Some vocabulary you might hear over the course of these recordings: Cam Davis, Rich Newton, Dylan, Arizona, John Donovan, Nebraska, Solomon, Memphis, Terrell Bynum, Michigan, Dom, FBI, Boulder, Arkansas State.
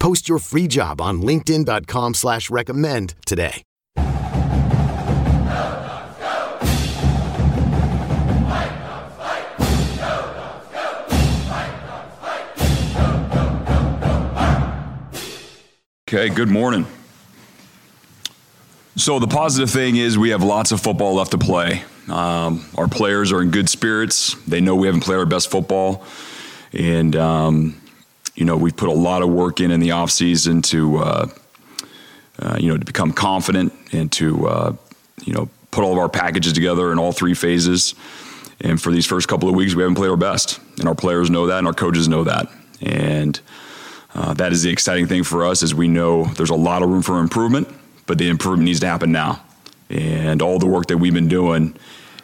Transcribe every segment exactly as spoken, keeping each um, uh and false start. Post your free job on linkedin.com slash recommend today. Okay, good morning. So the positive thing is we have lots of football left to play. Um, our players are in good spirits. They know we haven't played our best football. And... Um, You know, we've put a lot of work in in the offseason to, uh, uh, you know, to become confident and to, uh, you know, put all of our packages together in all three phases. And for these first couple of weeks, we haven't played our best. And our players know that and our coaches know that. And uh, that is the exciting thing for us, is we know there's a lot of room for improvement, but the improvement needs to happen now. And all the work that we've been doing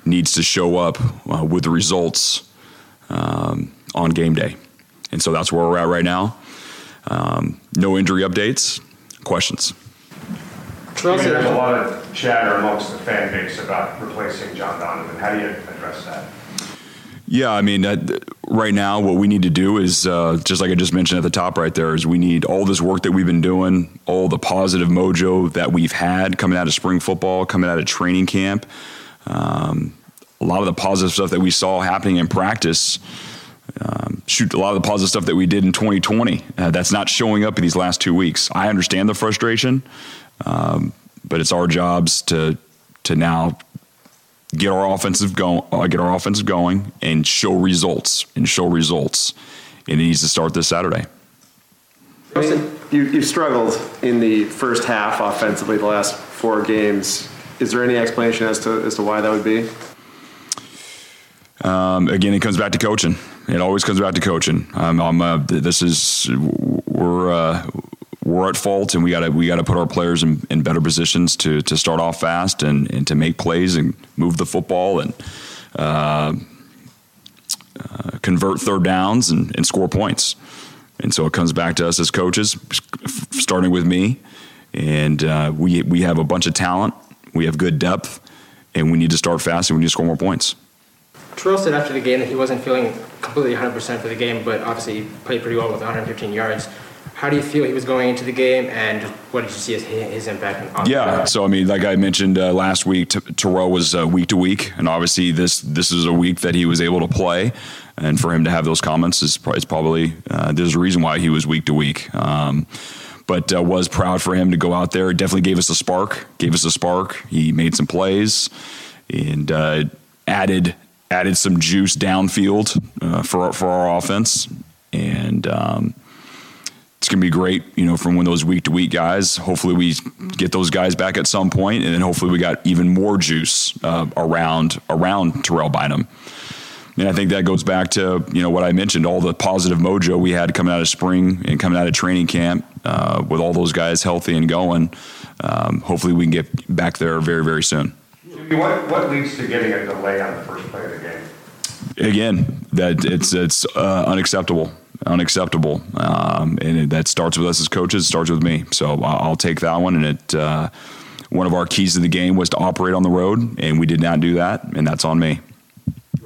needs to show up uh, with the results um, on game day. And so that's where we're at right now. Um, no injury updates. Questions? Well, there's a lot of chatter amongst the fan base about replacing John Donovan. How do you address that? Yeah, I mean, uh, right now what we need to do is, uh, just like I just mentioned at the top right there, is we need all this work that we've been doing, all the positive mojo that we've had coming out of spring football, coming out of training camp, um, a lot of the positive stuff that we saw happening in practice. Um, shoot, a lot of the positive stuff that we did in twenty twenty, uh, that's not showing up in these last two weeks. I understand the frustration, um, but it's our jobs to to now get our offensive go, uh, get our offensive going, and show results, and show results, and it needs to start this Saturday. You, you've struggled in the first half offensively the last four games. Is there any explanation as to as to why that would be? Um, again, it comes back to coaching. It always comes back to coaching. Um, I'm, uh, this is we're uh, we're at fault, and we gotta we gotta put our players in, in better positions to to start off fast and, and to make plays and move the football and uh, uh, convert third downs and, and score points. And so it comes back to us as coaches, starting with me. And uh, we we have a bunch of talent. We have good depth, and we need to start fast and we need to score more points. Terrell said after the game that he wasn't feeling completely one hundred percent for the game, but obviously he played pretty well with one hundred fifteen yards. How do you feel he was going into the game, and what did you see as his impact on the Yeah, play? So, I mean, like I mentioned uh, last week, T- Terrell was uh, week to week, and obviously this this is a week that he was able to play, and for him to have those comments is probably, is probably uh, there's a reason why he was week to week. Um, but uh, was proud for him to go out there. It definitely gave us a spark, gave us a spark. He made some plays and uh, added – added some juice downfield uh, for for our offense, and um, it's gonna be great. You know, from when those week to week guys, hopefully we get those guys back at some point, and then hopefully we got even more juice uh, around around Terrell Bynum. And I think that goes back to you know what I mentioned, all the positive mojo we had coming out of spring and coming out of training camp uh, with all those guys healthy and going. Um, hopefully we can get back there very very soon. What, what leads to getting a delay on the first play of the game? Again, that it's it's uh, unacceptable, unacceptable, um, and it, that starts with us as coaches. It starts with me, so I'll take that one. And it uh, one of our keys to the game was to operate on the road, and we did not do that, and that's on me.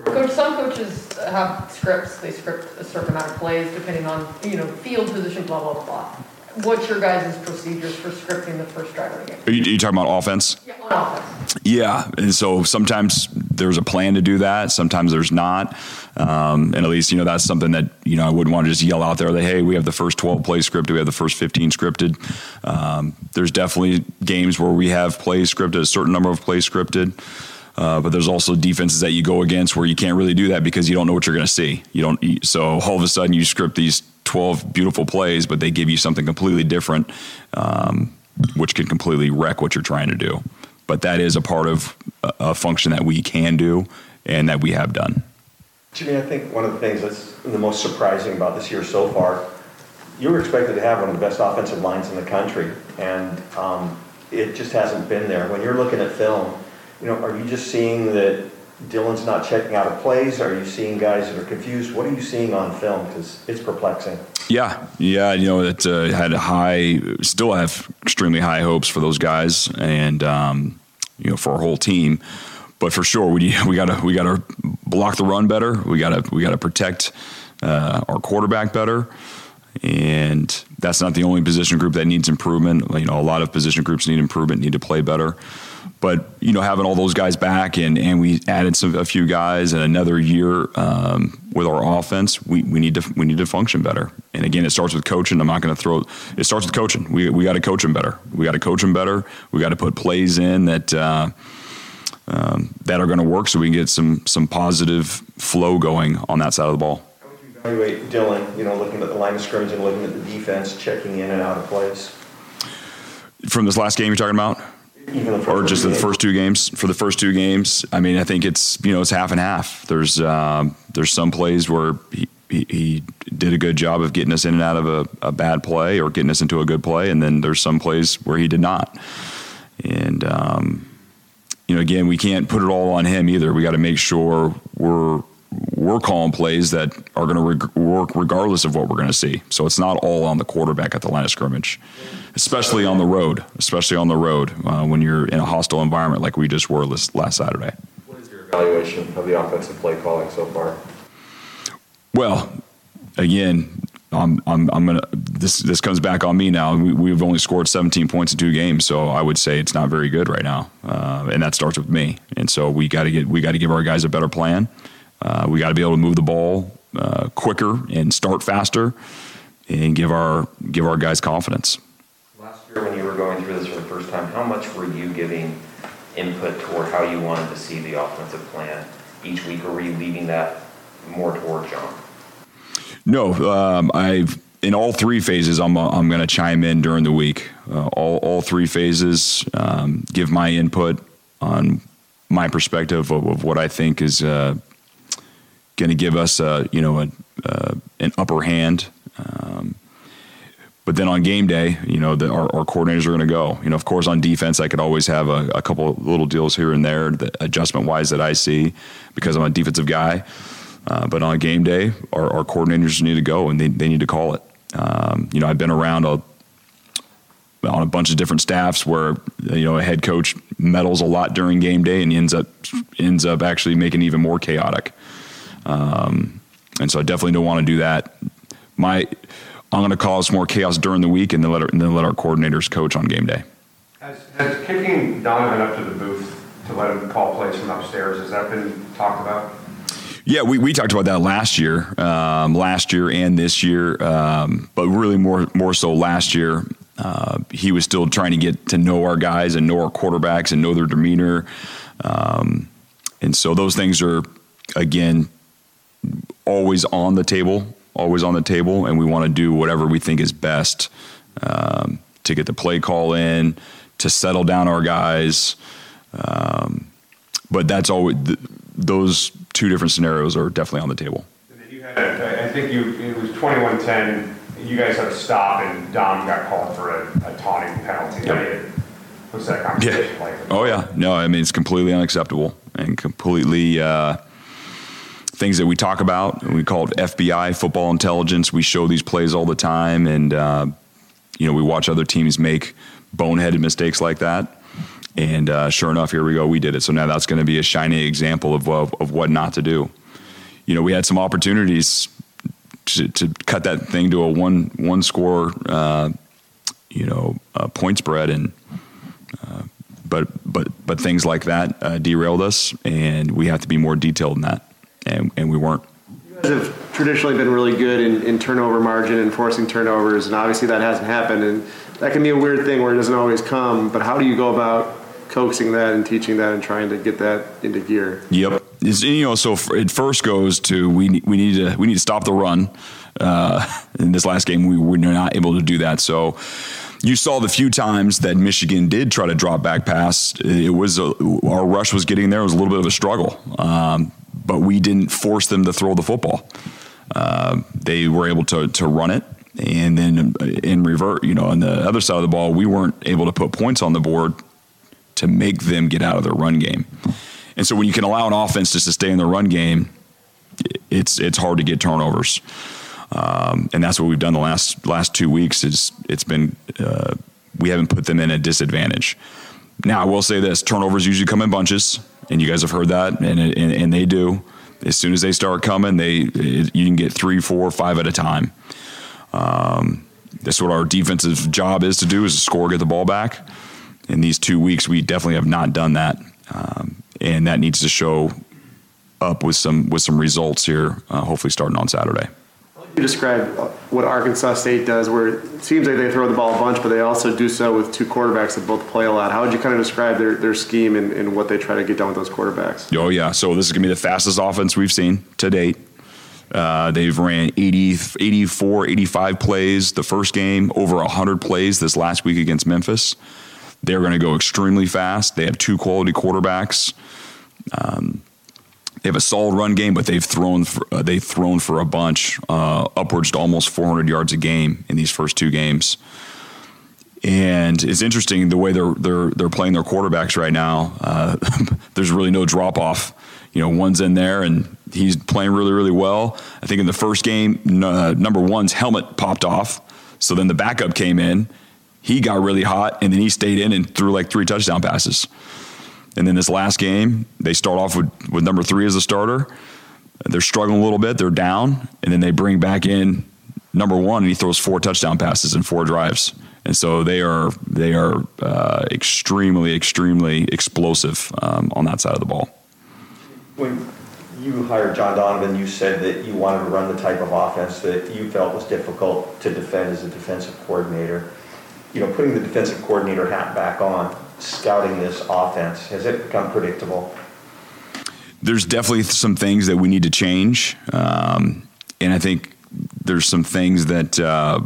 Coach, some coaches have scripts. They script a certain amount of plays depending on you know field position, blah blah blah. What's your guys' procedures for scripting the first drive of the game? Are you, are you talking about offense? Yeah, on offense. Yeah, and so sometimes there's a plan to do that. Sometimes there's not. Um, and at least, you know, that's something that, you know, I wouldn't want to just yell out there that, hey, we have the first twelve plays scripted. We have the first fifteen scripted. Um, there's definitely games where we have plays scripted, a certain number of plays scripted. Uh, but there's also defenses that you go against where you can't really do that because you don't know what you're going to see. You don't. So all of a sudden you script these twelve beautiful plays, but they give you something completely different, um, which can completely wreck what you're trying to do. But that is a part of a, a function that we can do and that we have done. Jimmy, I think one of the things that's the most surprising about this year so far, you were expected to have one of the best offensive lines in the country, and um, it just hasn't been there. When you're looking at film, you know, are you just seeing that Dylan's not checking out of plays? Are you seeing guys that are confused? What are you seeing on film? Because it's perplexing. Yeah, yeah, you know, it uh, had high, still have extremely high hopes for those guys, and um, you know, for our whole team. But for sure, we we gotta we gotta block the run better. We gotta we gotta protect uh, our quarterback better. And that's not the only position group that needs improvement. You know, a lot of position groups need improvement, need to play better. But, you know, having all those guys back and, and we added some, a few guys and another year um, with our offense, we, we need to we need to function better. And again, it starts with coaching. I'm not going to throw – it starts with coaching. We we got to coach them better. We got to coach them better. We got to put plays in that uh, um, that are going to work so we can get some some positive flow going on that side of the ball. How would you evaluate Dylan, you know, looking at the line of scrimmage and looking at the defense, checking in and out of plays? From this last game you're talking about? Or just the first two games. For the first two games, I mean, I think it's, you know, it's half and half. There's um, there's some plays where he, he, he did a good job of getting us in and out of a, a bad play or getting us into a good play, and then there's some plays where he did not. And um, you know, again, we can't put it all on him either. We got to make sure we're we're calling plays that are going to reg- work regardless of what we're going to see. So it's not all on the quarterback at the line of scrimmage, especially on the road, especially on the road uh, when you're in a hostile environment like we just were last, last Saturday. What is your evaluation of the offensive play calling so far? Well, again, I'm I'm I'm gonna this this comes back on me now. We, we've only scored seventeen points in two games, so I would say it's not very good right now, uh, and that starts with me. And so we got to get we got to give our guys a better plan. Uh, we got to be able to move the ball uh, quicker and start faster, and give our give our guys confidence. Last year, when you were going through this for the first time, how much were you giving input toward how you wanted to see the offensive plan each week, or were you leaving that more toward John? No, um, I've in all three phases. I'm a, I'm going to chime in during the week. Uh, all all three phases, um, give my input on my perspective of, of what I think is. Uh, Going to give us a you know a, uh, an upper hand, um, but then on game day, you know the, our, our coordinators are going to go. You know, of course, on defense, I could always have a, a couple little deals here and there, that adjustment wise that I see, because I'm a defensive guy. Uh, but on game day, our, our coordinators need to go and they they need to call it. Um, you know, I've been around a, on a bunch of different staffs where you know a head coach meddles a lot during game day and ends up ends up actually making it even more chaotic. Um, and so I definitely don't want to do that. My, I'm going to cause more chaos during the week and then let our, and then let our coordinators coach on game day. Has, has kicking Donovan up to the booth to let him call plays from upstairs, has that been talked about? Yeah, we, we talked about that last year, um, last year and this year, um, but really more more so last year. Uh, he was still trying to get to know our guys and know our quarterbacks and know their demeanor, um, and so those things are again. always on the table, always on the table, and we want to do whatever we think is best um, to get the play call in, to settle down our guys. Um, but that's always th- those two different scenarios are definitely on the table. You had, I think you it was twenty-one ten. You guys had a stop, and Dom got called for a, a taunting penalty. Yep. What's that conversation yeah. like? Oh yeah, no, I mean it's completely unacceptable and completely. Uh, Things that we talk about, we call it F B I, football intelligence. We show these plays all the time, and uh, you know we watch other teams make boneheaded mistakes like that. And uh, sure enough, here we go, we did it. So now that's going to be a shining example of, of of what not to do. You know, we had some opportunities to, to cut that thing to a one one score, uh, you know, uh, point spread, and uh, but but but things like that uh, derailed us, and we have to be more detailed in that. And, and we weren't. You guys have traditionally been really good in, in turnover margin and forcing turnovers, and obviously that hasn't happened. And that can be a weird thing where it doesn't always come, but how do you go about coaxing that and teaching that and trying to get that into gear? Yep. It's, you know, so it first goes to we we need to we need to stop the run. Uh, in this last game, we were not able to do that. So you saw the few times that Michigan did try to drop back pass. It was a, our rush was getting there. It was a little bit of a struggle. Um, But we didn't force them to throw the football. Uh, they were able to to run it, And then in revert, you know, on the other side of the ball, we weren't able to put points on the board to make them get out of their run game. And so when you can allow an offense just to stay in the run game, it's it's hard to get turnovers. Um, and that's what we've done the last last two weeks is it's been uh, we haven't put them in a disadvantage. Now, I will say this, turnovers usually come in bunches, and you guys have heard that, and and, and they do. As soon as they start coming, they it, you can get three, four, five at a time. Um, that's what our defensive job is to do, is to score, get the ball back. In these two weeks, we definitely have not done that, um, and that needs to show up with some with some results here, uh, hopefully starting on Saturday. You describe what Arkansas State does, where it seems like they throw the ball a bunch, but they also do so with two quarterbacks that both play a lot. How would you kind of describe their, their scheme and, and what they try to get done with those quarterbacks? Oh, yeah. So this is going to be the fastest offense we've seen to date. Uh, they've ran eighty, eighty-four, eighty-five plays the first game, over one hundred plays this last week against Memphis. They're going to go extremely fast. They have two quality quarterbacks. Um They have a solid run game, but they've thrown for, uh, they've thrown for a bunch, uh, upwards to almost four hundred yards a game in these first two games. And it's interesting the way they're they're they're playing their quarterbacks right now. Uh, there's really no drop off. You know, one's in there and he's playing really really well. I think in the first game, uh, number one's helmet popped off, so then the backup came in. He got really hot, and then he stayed in and threw like three touchdown passes. And then this last game, they start off with, with number three as a starter. They're struggling a little bit. They're down. And then they bring back in number one, and he throws four touchdown passes and four drives. And so they are they are uh, extremely, extremely explosive um, on that side of the ball. When you hired John Donovan, you said that you wanted to run the type of offense that you felt was difficult to defend as a defensive coordinator. You know, putting the defensive coordinator hat back on, scouting this offense, has it become predictable? There's definitely some things that we need to change, um, and I think there's some things that uh,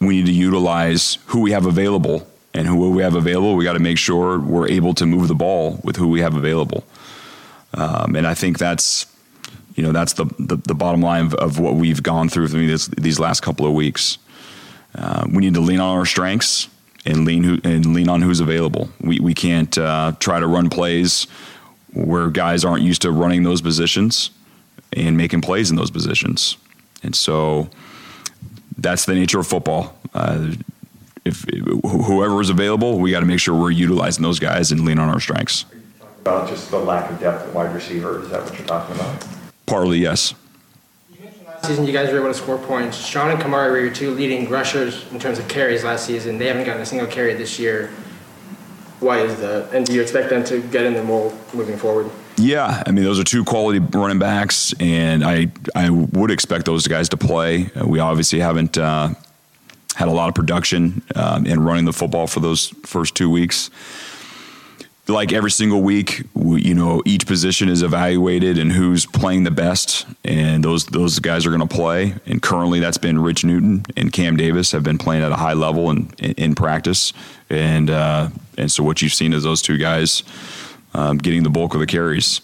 we need to utilize who we have available, and who we have available, we got to make sure we're able to move the ball with who we have available, um, and I think that's you know that's the the, the bottom line of, of what we've gone through this, these last couple of weeks. Uh, we need to lean on our strengths. And lean who, and lean on who's available. We we can't uh, try to run plays where guys aren't used to running those positions and making plays in those positions. And so that's the nature of football. Uh, if whoever is available, we got to make sure we're utilizing those guys and lean on our strengths. Are you talking about just the lack of depth at wide receiver? Is that what you're talking about? Partly, yes. Season you guys were able to score points. Sean and Kamari were your two leading rushers in terms of carries last season. They haven't gotten a single carry this year. Why is that? And do you expect them to get in the mold moving forward? Yeah, I mean, those are two quality running backs, and I I would expect those guys to play. We obviously haven't uh, had a lot of production um, in running the football for those first two weeks. Like every single week, we, you know, each position is evaluated and who's playing the best, and those those guys are going to play. And currently, that's been Rich Newton and Cam Davis have been playing at a high level in in, in practice, and uh, and so what you've seen is those two guys um, getting the bulk of the carries.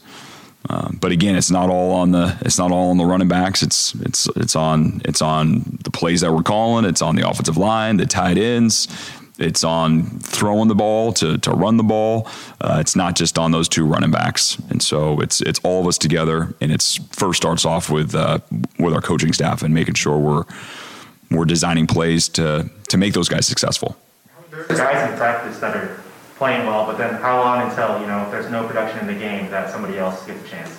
Um, but again, it's not all on the it's not all on the running backs. It's it's it's on it's on the plays that we're calling. It's on the offensive line, the tight ends. It's on throwing the ball to to run the ball. Uh, it's not just on those two running backs, and so it's it's all of us together. And it's first starts off with uh, with our coaching staff and making sure we're we're designing plays to to make those guys successful. There's guys in practice that are playing well, but then how long until you know if there's no production in the game that somebody else gets a chance?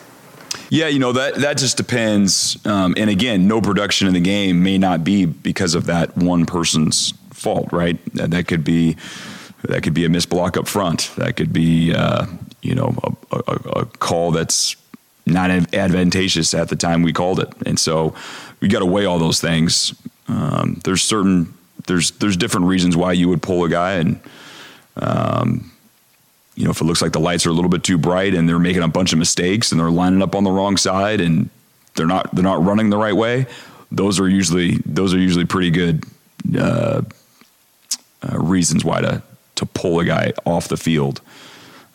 Yeah, you know, that, that just depends. Um, and again, no production in the game may not be because of that one person's fault, right? That, that could be that could be a missed block up front. That could be, uh, you know, a, a, a call that's not advantageous at the time we called it. And so we got to weigh all those things. Um, there's certain, there's there's different reasons why you would pull a guy and, um you know, if it looks like the lights are a little bit too bright and they're making a bunch of mistakes and they're lining up on the wrong side and they're not they're not running the right way, those are usually those are usually pretty good uh, uh, reasons why to to pull a guy off the field.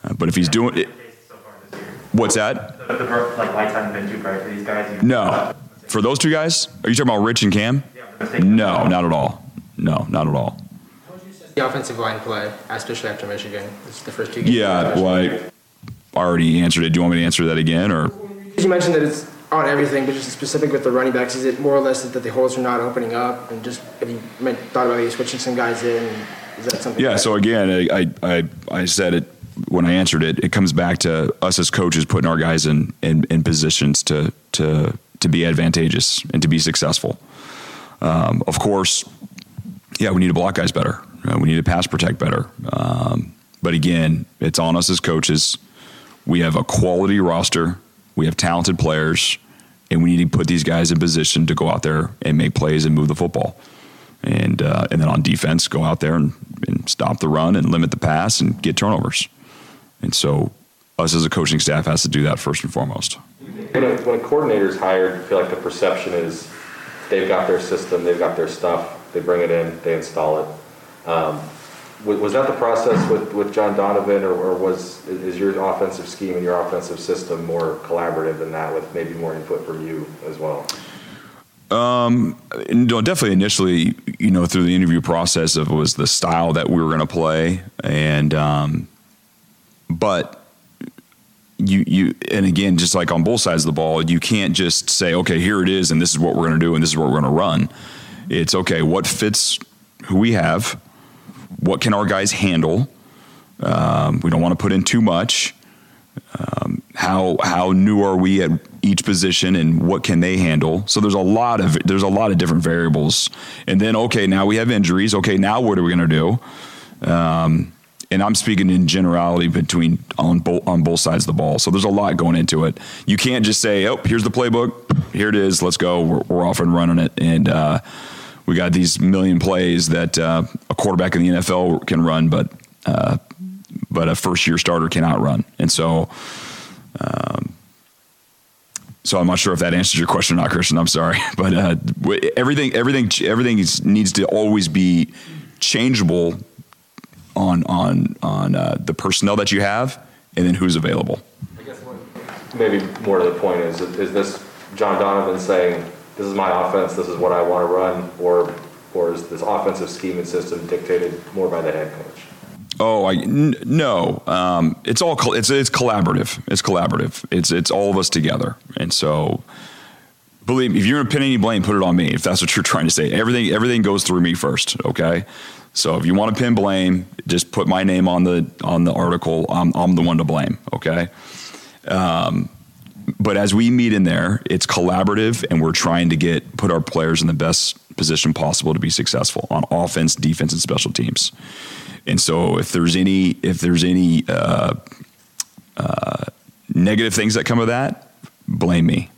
Uh, but if he's doing it, what's that? The, the, like lights haven't been too bright for these guys. No, for those two guys, are you talking about Rich and Cam? Yeah, No, not at all. No, not at all. How would you assess the offensive line play, especially after Michigan? It's the first two games. Yeah, well, I already answered it. Do you want me to answer that again, or? You mentioned that it's on everything, but just specific with the running backs, is it more or less that the holes are not opening up, and just have you thought about maybe switching some guys in? Is that something? Yeah. That so again, I, I I said it when I answered it. It comes back to us as coaches putting our guys in in, in positions to to to be advantageous and to be successful. Um, of course, yeah, we need to block guys better. Uh, we need to pass protect better. Um, but again, it's on us as coaches. We have a quality roster. We have talented players, and we need to put these guys in position to go out there and make plays and move the football. And uh, and then on defense, go out there and, and stop the run and limit the pass and get turnovers. And so us as a coaching staff has to do that first and foremost. When a, when a coordinator is hired, I feel like the perception is they've got their system, they've got their stuff, they bring it in, they install it. Um, was that the process with, with John Donovan, or, or was is your offensive scheme and your offensive system more collaborative than that, with maybe more input from you as well? Um, no, definitely initially, you know, through the interview process, it was the style that we were going to play, and um, but you you and again, just like on both sides of the ball, you can't just say, okay, here it is, and this is what we're going to do, and this is what we're going to run. It's okay, what fits who we have. What can our guys handle? Um, we don't want to put in too much. Um, how how new are we at each position, and what can they handle? So there's a lot of there's a lot of different variables. And then okay, now we have injuries. Okay, now what are we going to do? Um, and I'm speaking in generality between on both on both sides of the ball. So there's a lot going into it. You can't just say, oh, here's the playbook. Here it is. Let's go. We're, we're off and running it. And uh, we got these million plays that uh, a quarterback in the N F L can run, but uh, but a first-year starter cannot run. And so um, so I'm not sure if that answers your question or not, Christian. I'm sorry. But uh, everything everything, everything is, needs to always be changeable on, on, on uh, the personnel that you have and then who's available. I guess maybe more to the point is, is this John Donovan saying, this is my offense, this is what I want to run, or or is this offensive scheme and system dictated more by the head coach? Oh, I, n- no. Um, it's all co- it's it's collaborative. It's collaborative. It's it's all of us together. And so, believe me, if you're gonna pin any blame, put it on me. If that's what you're trying to say, everything everything goes through me first. Okay. So if you want to pin blame, just put my name on the on the article. I'm I'm the one to blame. Okay. Um, But as we meet in there, it's collaborative, and we're trying to get put our players in the best position possible to be successful on offense, defense, and special teams. And so, if there's any if there's any uh, uh, negative things that come of that, blame me.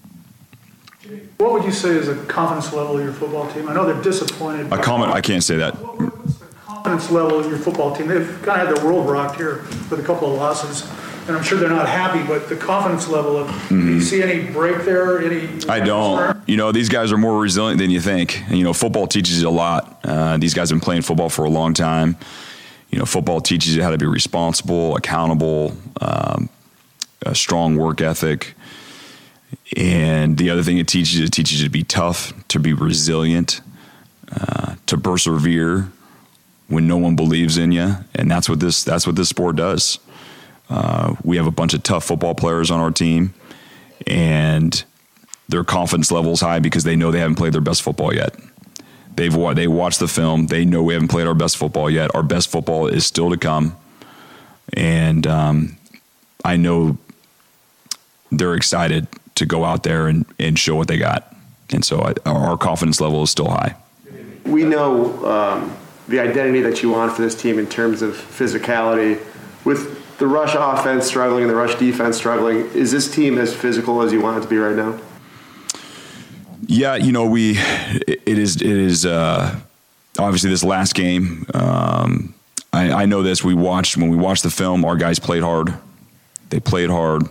What would you say is the confidence level of your football team? I know they're disappointed. A comment, I can't say that. What's the confidence level of your football team? They've kind of had their world rocked here with a couple of losses. And I'm sure they're not happy, but the confidence level of, mm-hmm. do you see any break there? Any? I don't. Concern? You know, these guys are more resilient than you think. And, you know, football teaches you a lot. Uh, these guys have been playing football for a long time. You know, football teaches you how to be responsible, accountable, um, a strong work ethic. And the other thing it teaches you, it teaches you to be tough, to be resilient, uh, to persevere when no one believes in you. And that's what this that's what this sport does. Uh, we have a bunch of tough football players on our team, and their confidence level is high because they know they haven't played their best football yet. They've wa- they watched the film. They know we haven't played our best football yet. Our best football is still to come, and um, I know they're excited to go out there and, and show what they got. And so I, our confidence level is still high. We know um, the identity that you want for this team in terms of physicality with – the rush offense struggling and the rush defense struggling. Is this team as physical as you want it to be right now? Yeah, you know, we, it, it is, it is, uh, obviously this last game. Um, I, I know this, we watched, when we watched the film, our guys played hard. They played hard.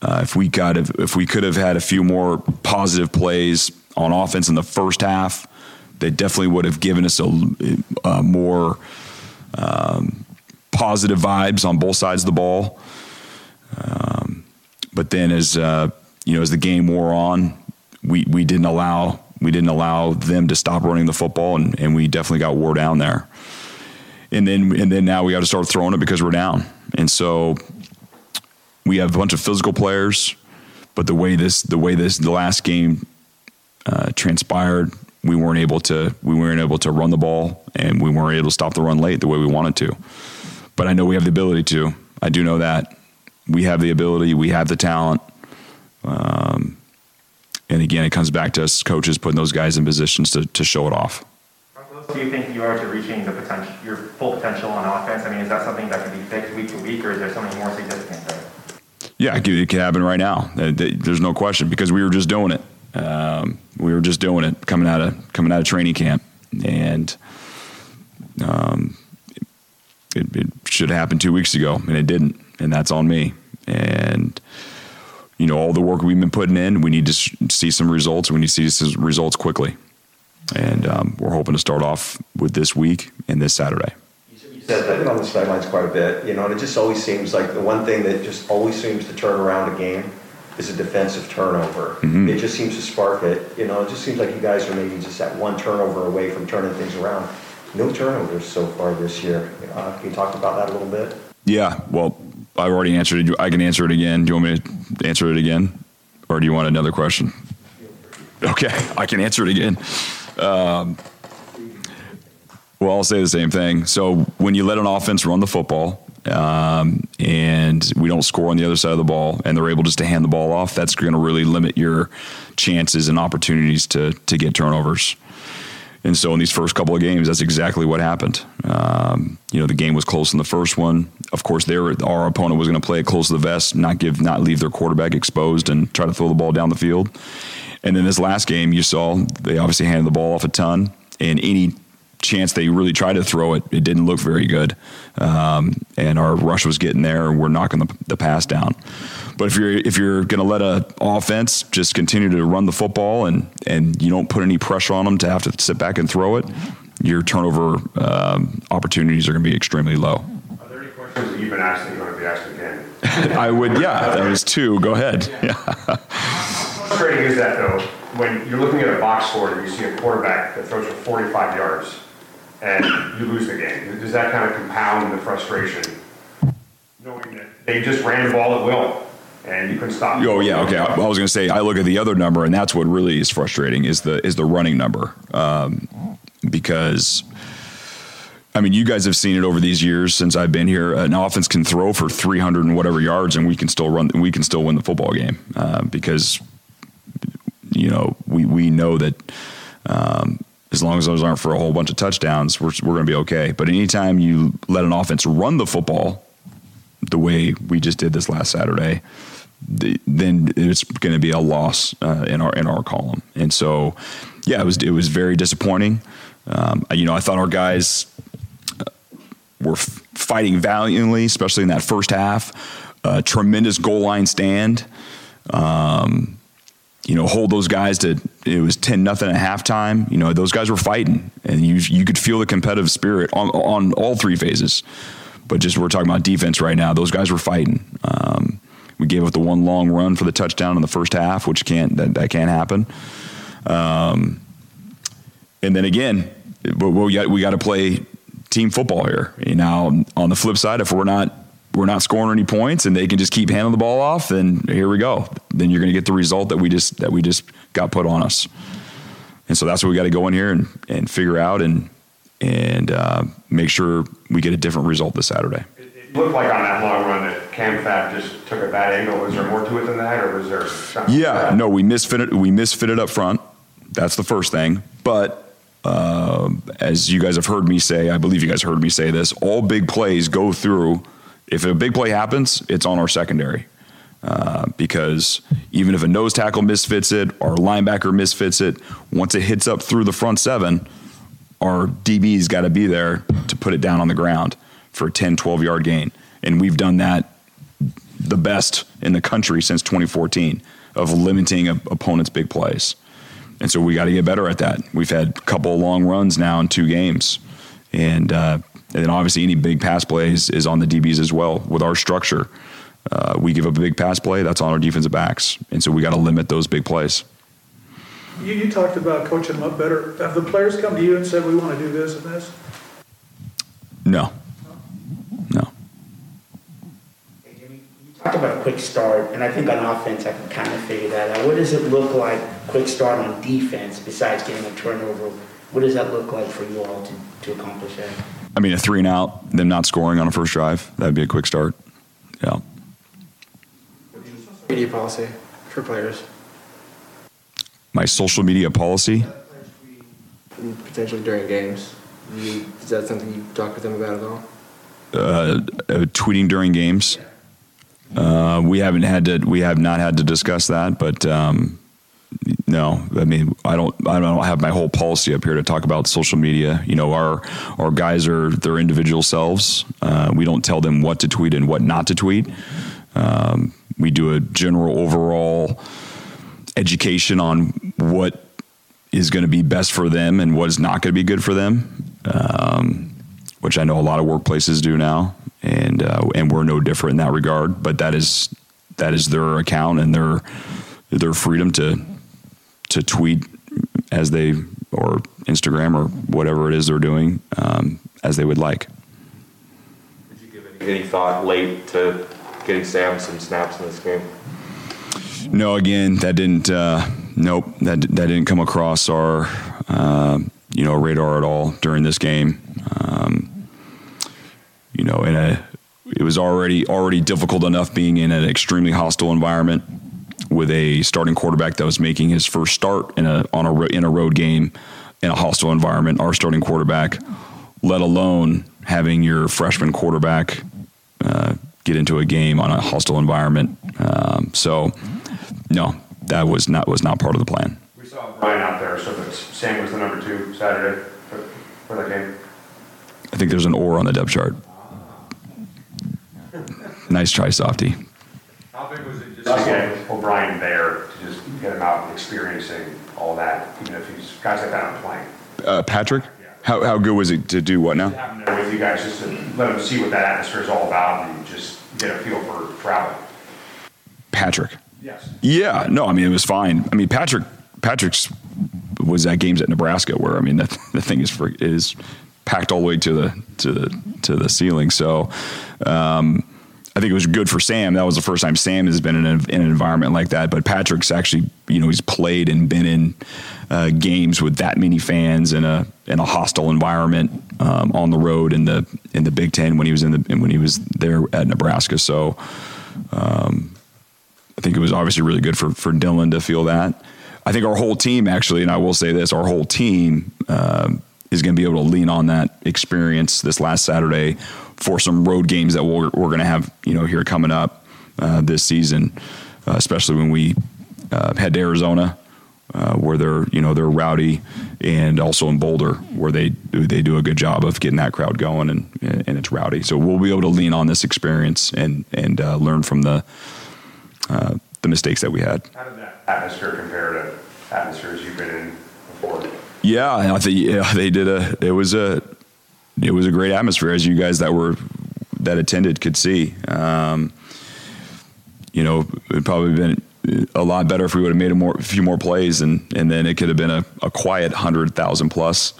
Uh, if we got, if, if we could have had a few more positive plays on offense in the first half, they definitely would have given us a, a more, um, positive vibes on both sides of the ball. Um, but then as, uh, you know, as the game wore on, we, we didn't allow we didn't allow them to stop running the football, and, and we definitely got wore down there. And then and then now we got to start throwing it because we're down. And so we have a bunch of physical players, but the way this the way this the last game uh, transpired, we weren't able to we weren't able to run the ball, and we weren't able to stop the run late the way we wanted to. But I know we have the ability to. I do know that we have the ability, we have the talent. Um, and again, it comes back to us coaches putting those guys in positions to, to show it off. How close do you think you are to reaching the potential, your full potential on offense? I mean, is that something that can be fixed week to week, or is there something more significant there? Yeah, it could happen right now. There's no question, because we were just doing it. Um, we were just doing it coming out of coming out of training camp, and um, it, it should have happened two weeks ago, and it didn't, and that's on me. And you know, all the work we've been putting in, we need to sh- see some results. We need to see some results quickly, and um, we're hoping to start off with this week and this Saturday. You said that on the sidelines quite a bit, you know, and it just always seems like the one thing that just always seems to turn around a game is a defensive turnover. Mm-hmm. It just seems to spark it. You know, it just seems like you guys are maybe just that one turnover away from turning things around. No turnovers so far this year. Uh, can you talk about that a little bit? Yeah, well, I've already answered it. I can answer it again. Do you want me to answer it again? Or do you want another question? Okay, I can answer it again. Um, well, I'll say the same thing. So when you let an offense run the football, um, and we don't score on the other side of the ball, and they're able just to hand the ball off, that's going to really limit your chances and opportunities to to get turnovers. And so in these first couple of games, that's exactly what happened. Um, you know, the game was close in the first one. Of course, they were, our opponent was going to play it close to the vest, not give, not leave their quarterback exposed and try to throw the ball down the field. And then this last game, you saw they obviously handed the ball off a ton, and any chance they really tried to throw it, it didn't look very good. Um, and our rush was getting there, and we're knocking the, the pass down. But if you're if you're going to let a offense just continue to run the football, and, and you don't put any pressure on them to have to sit back and throw it, your turnover um, opportunities are going to be extremely low. Are there any questions that you've been asked that you want to be asked again? I would, yeah. That was two. Go ahead. Yeah. How frustrating is that, though, when you're looking at a box score and you see a quarterback that throws for forty-five yards and you lose the game? Does that kind of compound the frustration, knowing that they just ran the ball at will? And you can stop. Oh yeah, okay. I, I was going to say, I look at the other number, and that's what really is frustrating is the is the running number, um, because I mean, you guys have seen it over these years since I've been here. An offense can throw for three hundred and whatever yards, and we can still run. We can still win the football game uh, because you know we we know that um, as long as those aren't for a whole bunch of touchdowns, we're we're going to be okay. But anytime you let an offense run the football the way we just did this last Saturday, The, then it's going to be a loss uh, in our in our column, and so yeah, it was it was very disappointing. Um, you know, I thought our guys were f- fighting valiantly, especially in that first half. Uh, tremendous goal line stand. Um, you know, hold those guys to it was ten nothing at halftime. You know, those guys were fighting, and you you could feel the competitive spirit on on all three phases. But just we're talking about defense right now. Those guys were fighting. Um, We gave up the one long run for the touchdown in the first half, which can't that, that can't happen. Um, and then again, we got we got to play team football here. You know, on the flip side, if we're not we're not scoring any points and they can just keep handing the ball off, then here we go. Then you're going to get the result that we just that we just got put on us. And so that's what we got to go in here and, and figure out and and uh, make sure we get a different result this Saturday. Looked like on that long run that Cam Fab just took a bad angle. Was there more to it than that, or was there something? Yeah, no, we misfitted. We misfitted up front. That's the first thing. But uh, as you guys have heard me say, I believe you guys heard me say this. All big plays go through. If a big play happens, it's on our secondary uh, because even if a nose tackle misfits it, our linebacker misfits it. Once it hits up through the front seven, our D B's got to be there to put it down on the ground for a ten, twelve yard gain. And we've done that the best in the country since twenty fourteen of limiting opponents' big plays. And so we got to get better at that. We've had a couple of long runs now in two games. And, uh, and then obviously any big pass plays is on the D B's as well. With our structure, uh, we give up a big pass play, that's on our defensive backs. And so we got to limit those big plays. You, you talked about coaching them up better. Have the players come to you and said, we want to do this and this? No. No. Hey, Jimmy, you talked about quick start, and I think on offense I can kind of figure that out. What does it look like, quick start on defense, besides getting a turnover? What does that look like for you all to, to accomplish that? I mean, a three and out, them not scoring on a first drive, that would be a quick start. Yeah. Social media policy for players. My social media policy? Potentially during games. You, is that something you talk with them about at all? Uh, uh, tweeting during games. Uh, we haven't had to. We have not had to discuss that, but um, no. I mean, I don't. I don't have my whole policy up here to talk about social media. You know, our our guys are their individual selves. Uh, we don't tell them what to tweet and what not to tweet. Um, we do a general overall education on what is going to be best for them and what is not going to be good for them, um, which I know a lot of workplaces do now, and uh, and we're no different in that regard. But that is that is their account and their their freedom to to tweet as they, or Instagram or whatever it is they're doing, um, as they would like. Did you give any, any thought late to getting Sam some snaps in this game? No, again, that didn't. Uh, nope, that that didn't come across our uh, you know radar at all during this game. Um, you know, in a it was already already difficult enough being in an extremely hostile environment with a starting quarterback that was making his first start in a on a in a road game in a hostile environment. Our starting quarterback, let alone having your freshman quarterback uh, get into a game on a hostile environment. Um, so. No, that was not was not part of the plan. We saw Brian out there, so Sam was the number two Saturday for, for that game. I think there's an or on the depth chart. Nice try, Softy. How big was it just to get O'Brien there, to just get him out and experiencing all that, even if he's guys like that on playing? Uh, Patrick? Yeah. How how good was it to do what now? Having there with you guys, just to let him see what that atmosphere is all about and just get a feel for traveling. Patrick. Yes. Yeah, no, I mean, it was fine. I mean, Patrick Patrick's was at games at Nebraska where, I mean, the, the thing is for, is packed all the way to the to the, to the ceiling. So um, I think it was good for Sam. That was the first time Sam has been in, a, in an environment like that. But Patrick's actually, you know, he's played and been in uh, games with that many fans in a in a hostile environment um, on the road in the in the Big Ten when he was in the when he was there at Nebraska. So. Um, I think it was obviously really good for, for Dylan to feel that. I think our whole team actually, and I will say this, our whole team um, is going to be able to lean on that experience this last Saturday for some road games that we're, we're going to have, you know, here coming up uh, this season, uh, especially when we uh, head to Arizona, uh, where they're, you know, they're rowdy, and also in Boulder where they they do a good job of getting that crowd going and and it's rowdy. So we'll be able to lean on this experience and and uh, learn from the. Uh, the mistakes that we had. How did that atmosphere compare to atmospheres you've been in before? Yeah, I think yeah, they did a. It was a, it was a great atmosphere, as you guys that were that attended could see. Um, you know, it'd probably been a lot better if we would have made a more a few more plays, and and then it could have been a, a quiet hundred thousand plus.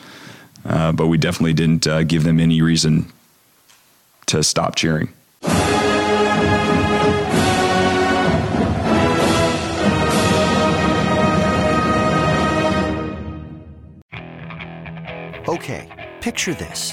Uh, but we definitely didn't uh, give them any reason to stop cheering. Okay, picture this.